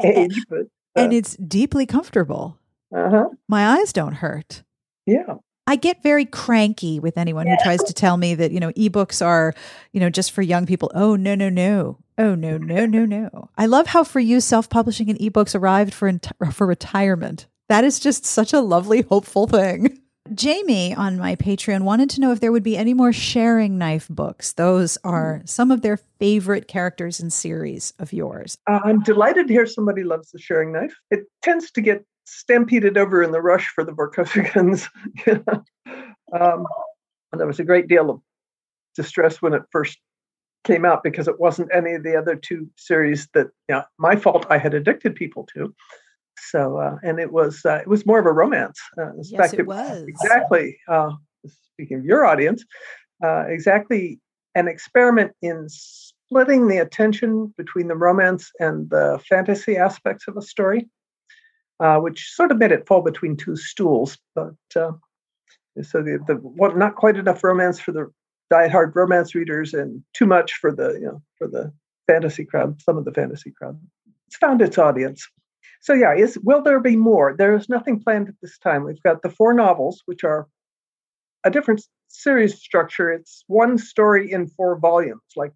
age, and, but uh, and it's deeply comfortable. Uh-huh. My eyes don't hurt. Yeah. I get very cranky with anyone who tries to tell me that, you know, ebooks are, you know, just for young people. Oh, no, no, no. Oh, no, no, no, no. I love how for you, self-publishing and ebooks arrived for enti- for retirement. That is just such a lovely, hopeful thing. Jamie on my Patreon wanted to know if there would be any more Sharing Knife books. Those are some of their favorite characters and series of yours. Uh, I'm delighted to hear somebody loves the Sharing Knife. It tends to get stampeded over in the rush for the Vorkosigans. um, and there was a great deal of distress when it first came out because it wasn't any of the other two series that, you know, my fault I had addicted people to. So, uh, and it was, uh, it was more of a romance. Uh, yes, fact, it was. Exactly. Uh, speaking of your audience, uh, exactly an experiment in splitting the attention between the romance and the fantasy aspects of a story, uh, which sort of made it fall between two stools. But uh, so the, the well, not quite enough romance for the diehard romance readers and too much for the, you know, for the fantasy crowd, some of the fantasy crowd. It's found its audience. So yeah, is will there be more? There is nothing planned at this time. We've got the four novels, which are a different series structure. It's one story in four volumes, like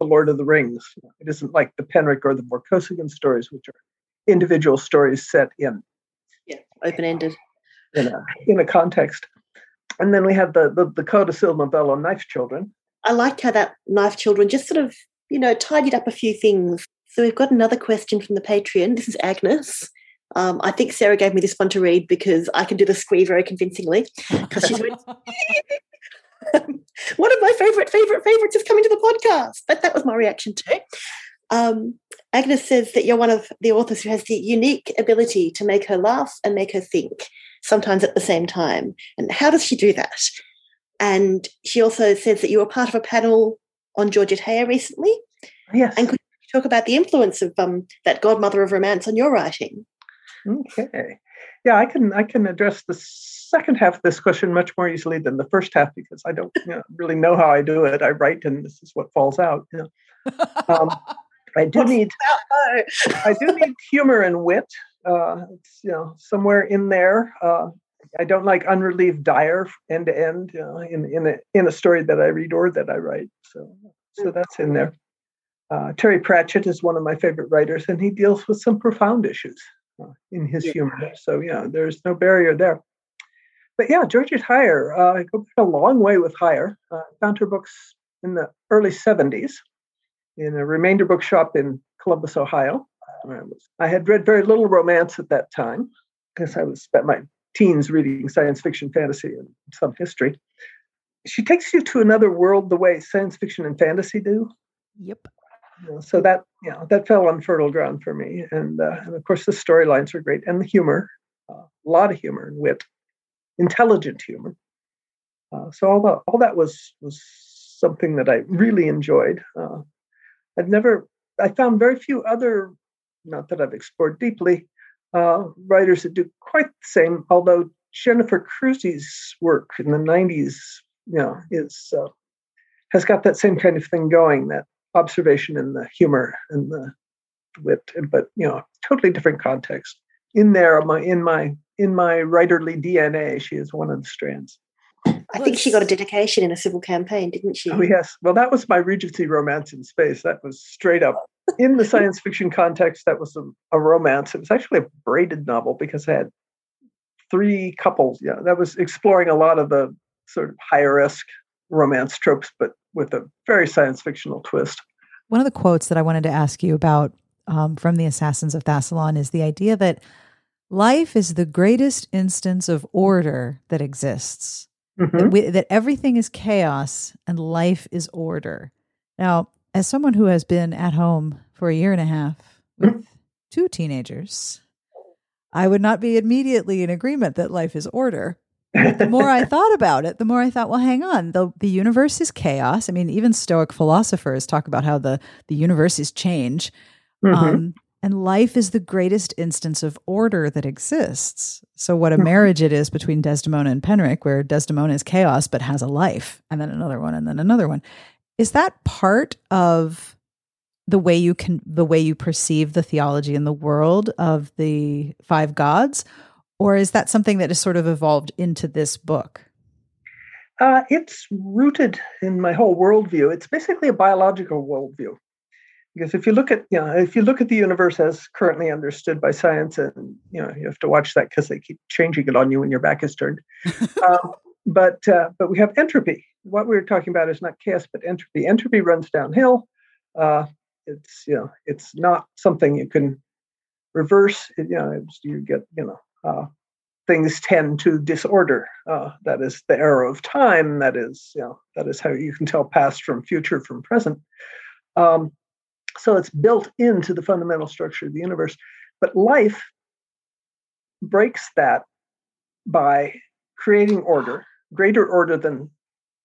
The Lord of the Rings. It isn't like the Penric or the Vorkosigan stories, which are individual stories set in. Yeah, open-ended. In a, in a context. And then we have the, the, the Code of Silma on Knife Children. I liked how that Knife Children just sort of, you know, tidied up a few things. So we've got another question from the Patreon. This is Agnes. Um, I think Sarah gave me this one to read because I can do the squee very convincingly. Because she's went, one of my favourite, favourite, favourites is coming to the podcast. But that was my reaction too. Um, Agnes says that you're one of the authors who has the unique ability to make her laugh and make her think, sometimes at the same time. And how does she do that? And she also says that you were part of a panel on Georgette Heyer recently. Yes. And could talk about the influence of um, that godmother of romance on your writing. Okay. Yeah, I can I can address the second half of this question much more easily than the first half because I don't you know, really know how I do it. I write and this is what falls out. You know. um, I do need I do need humor and wit. Uh, it's, you know, somewhere in there. Uh, I don't like unrelieved dire end to end you know, in in a, in a story that I read or that I write. So so that's in there. Uh, Terry Pratchett is one of my favorite writers, and he deals with some profound issues uh, in his yeah. humor. So, yeah, there's no barrier there. But, yeah, Georgette Heyer, uh, I go back a long way with Heyer. I uh, found her books in the early seventies in a Remainder bookshop in Columbus, Ohio. I, was, I had read very little romance at that time because I was at my teens reading science fiction, fantasy, and some history. She takes you to another world the way science fiction and fantasy do. Yep. So that, you know, that fell on fertile ground for me. And, uh, and of course, the storylines were great. And the humor, uh, a lot of humor and wit, intelligent humor. Uh, so all that, all that was was something that I really enjoyed. Uh, I've never, I found very few other, not that I've explored deeply, uh, writers that do quite the same, although Jennifer Crusi's work in the nineties, you know, is, uh, has got that same kind of thing going, that observation and the humor and the wit, but you know, totally different context. In there, my in my in my writerly D N A, she is one of the strands. I think she got a dedication in A Civil Campaign, didn't she? Oh yes. Well, that was my Regency romance in space. That was straight up in the science fiction context. That was a, a romance. It was actually a braided novel because I had three couples. Yeah, that was exploring a lot of the sort of higher-esque romance tropes, but with a very science fictional twist. One of the quotes that I wanted to ask you about um, from The Assassins of Thasalon is the idea that life is the greatest instance of order that exists, mm-hmm. that, we, that everything is chaos and life is order. Now, as someone who has been at home for a year and a half with mm-hmm. two teenagers, I would not be immediately in agreement that life is order. The more I thought about it, the more I thought, well, hang on, the the universe is chaos. I mean, even Stoic philosophers talk about how the, the universe is change. Mm-hmm. Um, and life is the greatest instance of order that exists. So what a marriage it is between Desdemona and Penric, where Desdemona is chaos but has a life, and then another one, and then another one. Is that part of the way you can, the way you perceive the theology in the world of the Five Gods? Or is that something that has sort of evolved into this book? Uh, it's rooted in my whole worldview. It's basically a biological worldview, because if you look at, you know, if you look at the universe as currently understood by science, and you know, you have to watch that because they keep changing it on you when your back is turned. um, but uh, but we have entropy. What we're talking about is not chaos, but entropy. Entropy runs downhill. Uh, it's you know, it's not something you can reverse. It, you know, you get you know. Uh, things tend to disorder. Uh, that is the error of time. That is, you know, that is how you can tell past from future from present. Um, so it's built into the fundamental structure of the universe. But life breaks that by creating order, greater order than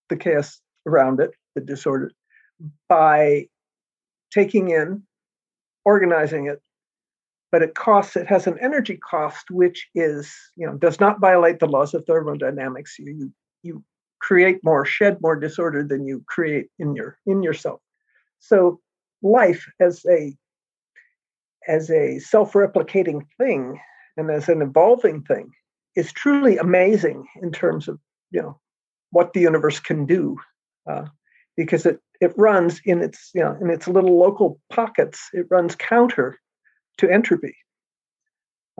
the chaos around it, the disorder, by taking in, organizing it, but it costs, it has an energy cost, which is, you know, does not violate the laws of thermodynamics. You, you, you create more, shed more disorder than you create in your, in yourself. So life as a, as a self-replicating thing and as an evolving thing is truly amazing in terms of, you know, what the universe can do, uh, because it, it runs in its, you know, in its little local pockets. It runs counter to entropy.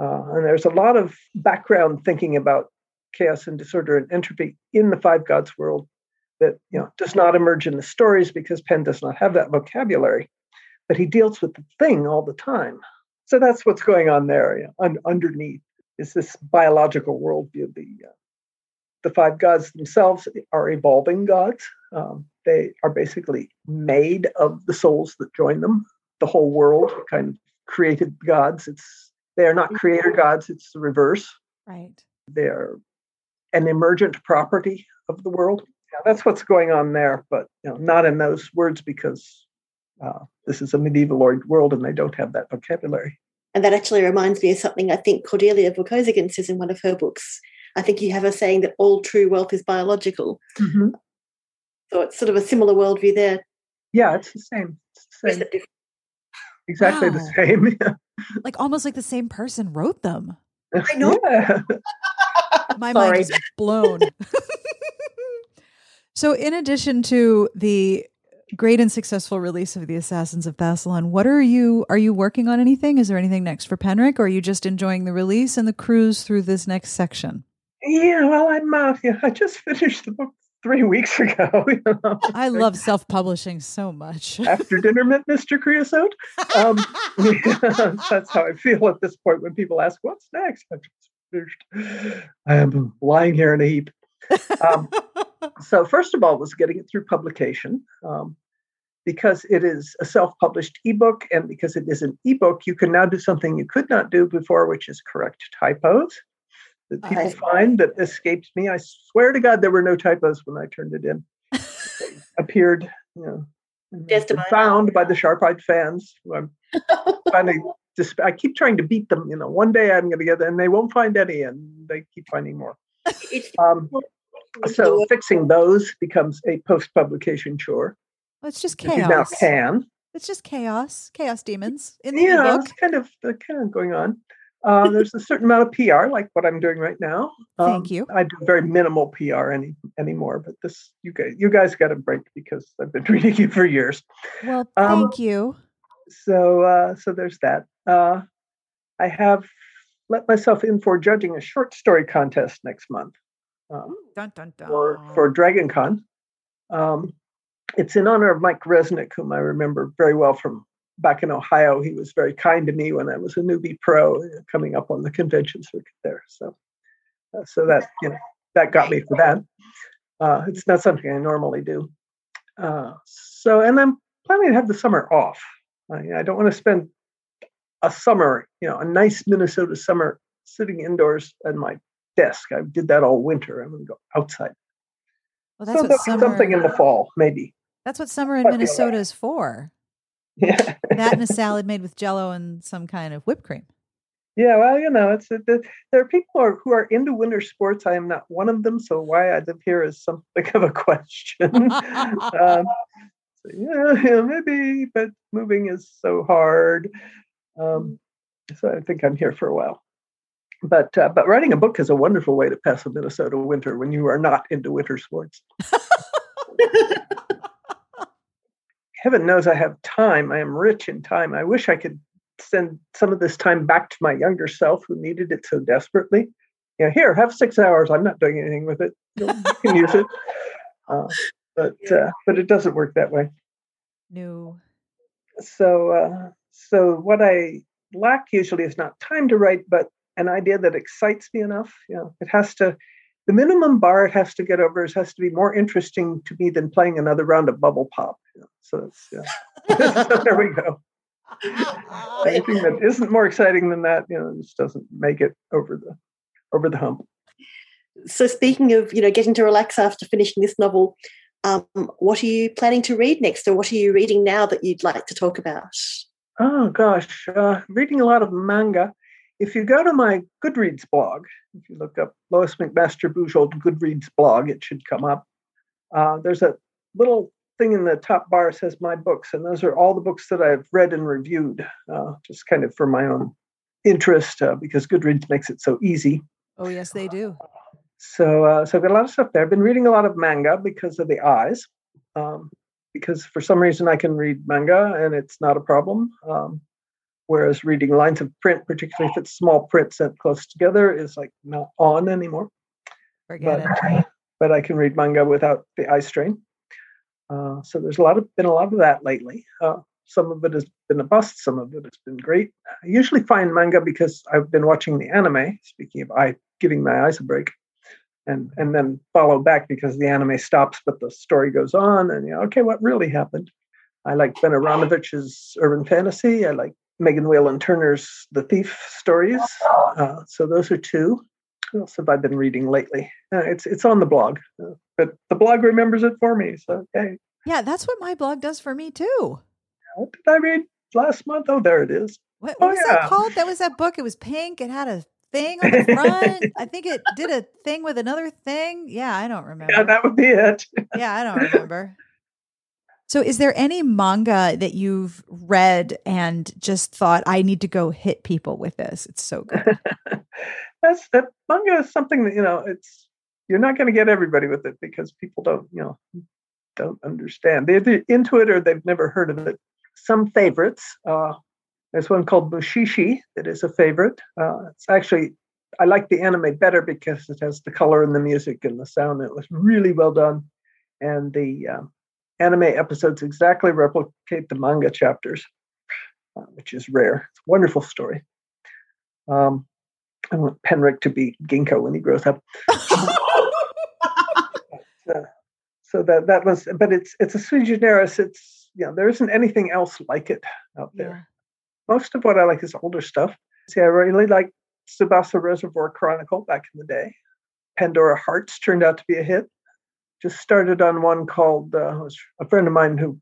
Uh, and there's a lot of background thinking about chaos and disorder and entropy in the Five Gods world that, you know, does not emerge in the stories because Penn does not have that vocabulary, but he deals with the thing all the time. So that's what's going on there. You know, un- underneath is this biological worldview. The uh, the Five Gods themselves are evolving gods. Um, they are basically made of the souls that join them. The whole world kind of created gods. It's they are not creator gods. It's the reverse. Right. They're an emergent property of the world. Yeah, that's what's going on there, but you know, not in those words because uh, this is a medieval world and they don't have that vocabulary. And that actually reminds me of something I think Cordelia Vorkosigan says in one of her books. I think you have her saying that all true wealth is biological. Mm-hmm. So it's sort of a similar worldview there. Yeah, it's the same. It's the same. It exactly wow. the same. Yeah. Like almost like the same person wrote them. I know. Yeah. My Sorry. mind is blown. So in addition to the great and successful release of The Assassins of Thasalon, what are you, are you working on anything? Is there anything next for Penric, or are you just enjoying the release and the cruise through this next section? Yeah, well, I'm, uh, yeah, I just finished the book three weeks ago. You know? I love self-publishing so much. After dinner, Mister Creosote. Um, yeah, that's how I feel at this point when people ask, what's next? I just finished. I am lying here in a heap. Um, so first of all was getting it through publication, um, because it is a self-published ebook, and because it is an ebook, you can now do something you could not do before, which is correct typos that people I, find that escaped me. I swear to God, there were no typos when I turned it in. It appeared, you know, found by the sharp-eyed fans. I'm finally disp- I keep trying to beat them. You know, one day I'm going to get them, and they won't find any, and they keep finding more. Um, so fixing those becomes a post-publication chore. Well, it's just chaos. You now can. It's just chaos. Chaos demons in the yeah, ebook. Yeah, it's kind of uh, kind of going on. Uh, there's a certain amount of P R, like what I'm doing right now. Um, Thank you. I do very minimal P R any anymore, but this you guys you guys got a break because I've been reading you for years. Well, thank um, you. So uh, so there's that. Uh, I have let myself in for judging a short story contest next month. Um, dun, dun, dun. For, for DragonCon. Um, it's in honor of Mike Resnick, whom I remember very well from back in Ohio. He was very kind to me when I was a newbie pro coming up on the convention circuit there. So, uh, so that, you know, that got me for that. Uh, it's not something I normally do. Uh, so, and I'm planning to have the summer off. I, I don't want to spend a summer, you know, a nice Minnesota summer sitting indoors at my desk. I did that all winter. I'm going to go outside. Well, that's so what summer, something in the fall, maybe. That's what summer in but Minnesota is for. Yeah. That and a salad made with Jell-O and some kind of whipped cream. Yeah, well, you know, it's it, it, there are people who are, who are into winter sports. I am not one of them, so why I live here is something of a question. um, so yeah, yeah, maybe, but moving is so hard. Um, so I think I'm here for a while. But uh, but writing a book is a wonderful way to pass a Minnesota winter when you are not into winter sports. Heaven knows I have time. I am rich in time. I wish I could send some of this time back to my younger self who needed it so desperately. You know, here, have six hours. I'm not doing anything with it. You can use it. Uh, but uh, but it doesn't work that way. No. So uh, so what I lack usually is not time to write, but an idea that excites me enough. You know, it has to, the minimum bar it has to get over is has to be more interesting to me than playing another round of bubble pop. You know, so, yeah. So there we go. Anything that isn't more exciting than that, you know, just doesn't make it over the over the hump. So speaking of, you know, getting to relax after finishing this novel, um, what are you planning to read next, or what are you reading now that you'd like to talk about? Oh, gosh, uh, reading a lot of manga. If you go to my Goodreads blog, if you look up Lois McMaster Bujold Goodreads blog, it should come up. Uh, there's a little thing in the top bar that says my books, and those are all the books that I've read and reviewed, uh, just kind of for my own interest, uh, because Goodreads makes it so easy. Oh, yes, they do. Uh, so, uh, so I've got a lot of stuff there. I've been reading a lot of manga because of the eyes, um, because for some reason I can read manga and it's not a problem. Um, whereas reading lines of print, particularly if it's small print sent close together, is like not on anymore. Forget but, it. But I can read manga without the eye strain. Uh, so there's a lot of been a lot of that lately. Uh, some of it has been a bust. Some of it has been great. I usually find manga because I've been watching the anime, speaking of eye, giving my eyes a break, and and then follow back because the anime stops, but the story goes on. And, you know, okay, what really happened? I like Ben Aronovich's Urban Fantasy. I like Megan Whalen Turner's The Thief stories. Uh, so those are two. What else have I been reading lately? Uh, it's it's on the blog, uh, but the blog remembers it for me. So, hey. Yeah, that's what my blog does for me, too. What did I read last month? Oh, there it is. What, what oh, was yeah. that called? That was that book. It was pink. It had a thing on the front. I think it did a thing with another thing. Yeah, I don't remember. Yeah, that would be it. Yeah, I don't remember. So is there any manga that you've read and just thought, I need to go hit people with this? It's so good. That's that manga is something that, you know, it's, you're not going to get everybody with it because people don't, you know, don't understand. They're either into it or they've never heard of it. Some favorites. Uh, there's one called Mushishi that is a favorite. Uh, it's actually, I like the anime better because it has the color and the music and the sound. It was really well done. And the um, anime episodes exactly replicate the manga chapters, uh, which is rare. It's a wonderful story. Um, I want Penric to be Ginkgo when he grows up. uh, so that that was, but it's it's a sui generis. It's, you know, there isn't anything else like it out there. Yeah. Most of what I like is older stuff. See, I really like Tsubasa Reservoir Chronicle back in the day. Pandora Hearts turned out to be a hit. Just started on one called, uh, a friend of mine who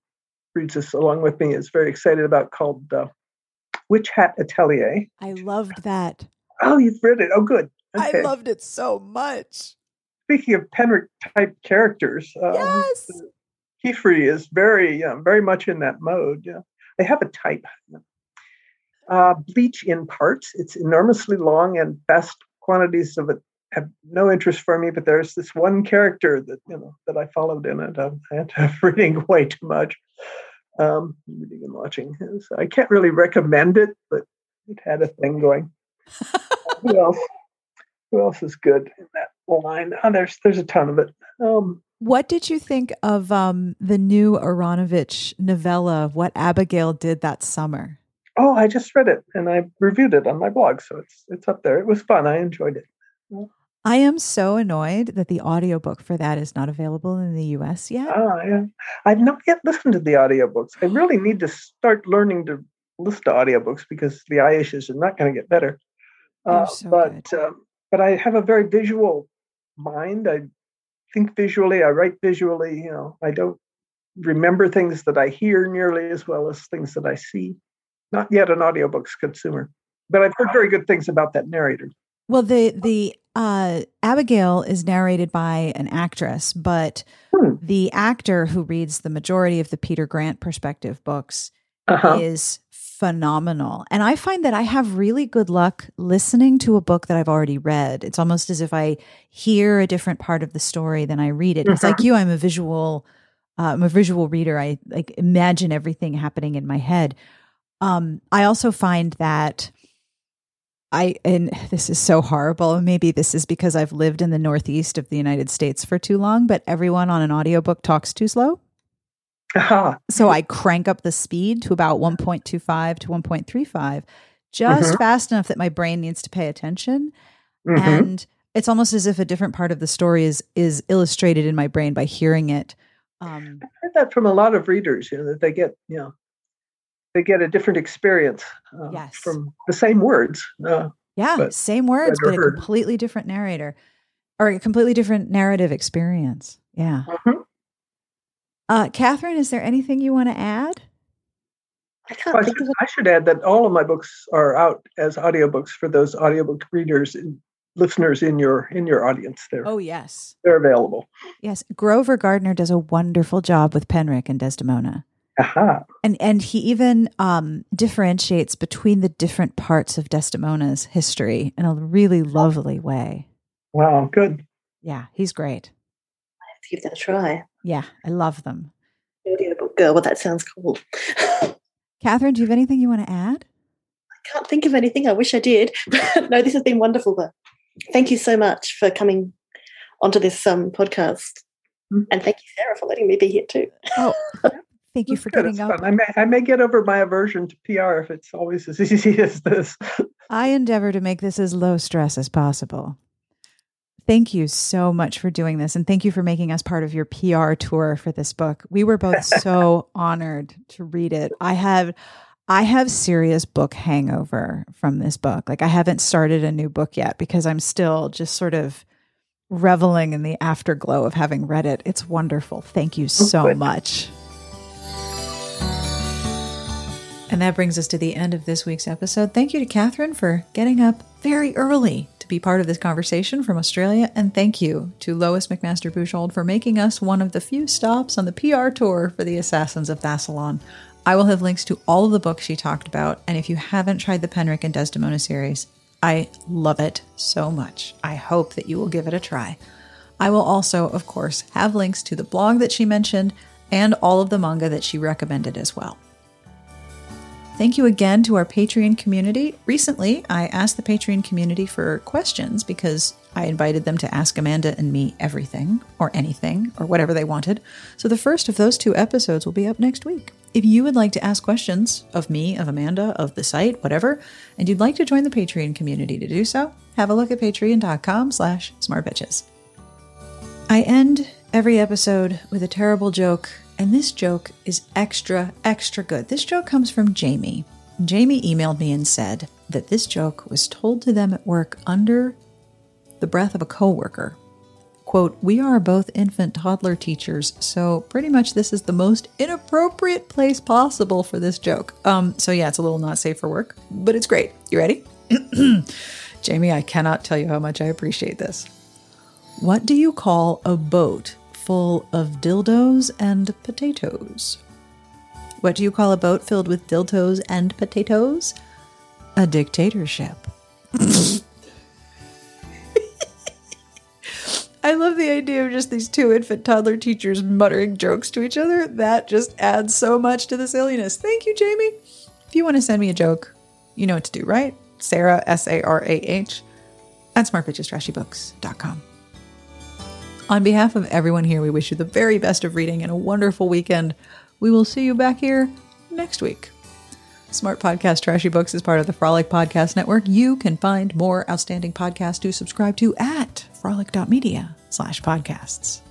reads this along with me is very excited about, called uh, Witch Hat Atelier. I loved that. Oh, you've read it. Oh, good. Okay. I loved it so much. Speaking of Penric type characters, um, yes, Kifri is very, uh, very much in that mode. Yeah. They have a type. Uh, Bleach in parts. It's enormously long, and vast quantities of it have no interest for me. But there's this one character that, you know, that I followed in it. Um, I had to have reading way too much. Um, reading and watching. So I can't really recommend it, but it had a thing going. Who else? Who else is good in that line? Oh, there's there's a ton of it. Um, what did you think of um, the new Aronovich novella, What Abigail Did That Summer? Oh, I just read it and I reviewed it on my blog, so it's it's up there. It was fun. I enjoyed it. I am so annoyed that the audiobook for that is not available in the U S yet. Oh, yeah. I've not yet listened to the audiobooks. I really need to start learning to listen to audiobooks because the eye issues are not going to get better. Uh, so but uh, but I have a very visual mind. I think visually. I write visually. You know, I don't remember things that I hear nearly as well as things that I see. Not yet an audiobooks consumer, but I've heard very good things about that narrator. Well, the the uh, Abigail is narrated by an actress, but hmm. the actor who reads the majority of the Peter Grant perspective books uh-huh. is phenomenal. And I find that I have really good luck listening to a book that I've already read. It's almost as if I hear a different part of the story than I read it. Mm-hmm. It's like you, I'm a visual, uh, I'm a visual reader. I like imagine everything happening in my head. Um, I also find that I, and this is so horrible. Maybe this is because I've lived in the Northeast of the United States for too long, but everyone on an audiobook talks too slow. Uh-huh. So I crank up the speed to about one point two five to one point three five, just mm-hmm. fast enough that my brain needs to pay attention. Mm-hmm. And it's almost as if a different part of the story is is illustrated in my brain by hearing it. Um, I've heard that from a lot of readers, you know, that they get, you know, they get a different experience uh, yes. from the same words. Uh, yeah, but same words, but a heard. completely different narrator or a completely different narrative experience. Yeah. Mm-hmm. Uh, Catherine, is there anything you want to add? I, can't oh, I, think should, I should add that all of my books are out as audiobooks for those audiobook readers and listeners in your in your audience there. Oh, yes. They're available. Yes. Grover Gardner does a wonderful job with Penric and Desdemona. Aha. And and he even um, differentiates between the different parts of Desdemona's history in a really lovely Ouai. Wow, good. Yeah, he's great. I have to give that a try. Yeah, I love them. Audiobook girl, well, that sounds cool. Catherine, do you have anything you want to add? I can't think of anything. I wish I did. No, this has been wonderful. But thank you so much for coming onto this um, podcast. Mm-hmm. And thank you, Sarah, for letting me be here too. Oh, thank you for good. getting it's up. I may, I may get over my aversion to P R if it's always as easy as this. I endeavor to make this as low stress as possible. Thank you so much for doing this. And thank you for making us part of your P R tour for this book. We were both so honored to read it. I have, I have serious book hangover from this book. Like I haven't started a new book yet because I'm still just sort of reveling in the afterglow of having read it. It's wonderful. Thank you so oh, much. And that brings us to the end of this week's episode. Thank you to Catherine for getting up very early to be part of this conversation from Australia, and thank you to Lois McMaster Bujold for making us one of the few stops on the P R tour for The Assassins of Thasalon. I will have links to all of the books she talked about, and if you haven't tried the Penric and Desdemona series, I love it so much. I hope that you will give it a try. I will also, of course, have links to the blog that she mentioned and all of the manga that she recommended as well. Thank you again to our Patreon community. Recently, I asked the Patreon community for questions because I invited them to ask Amanda and me everything or anything or whatever they wanted. So the first of those two episodes will be up next week. If you would like to ask questions of me, of Amanda, of the site, whatever, and you'd like to join the Patreon community to do so, have a look at patreon.com slash smartbitches. I end every episode with a terrible joke. And this joke is extra, extra good. This joke comes from Jamie. Jamie emailed me and said that this joke was told to them at work under the breath of a coworker. Quote, "We are both infant toddler teachers, so pretty much this is the most inappropriate place possible for this joke." Um, so yeah, it's a little not safe for work, but it's great. You ready? Jamie, I cannot tell you how much I appreciate this. What do you call a boat full of dildos and potatoes? What do you call a boat filled with dildos and potatoes? A dictatorship. I love the idea of just these two infant toddler teachers muttering jokes to each other. That just adds so much to the silliness. Thank you, Jamie. If you want to send me a joke, you know what to do, right? Sarah, S A R A H, at smart bitches trashy books dot com. On behalf of everyone here, we wish you the very best of reading and a wonderful weekend. We will see you back here next week. Smart Podcast Trashy Books is part of the Frolic Podcast Network. You can find more outstanding podcasts to subscribe to at frolic.media slash podcasts.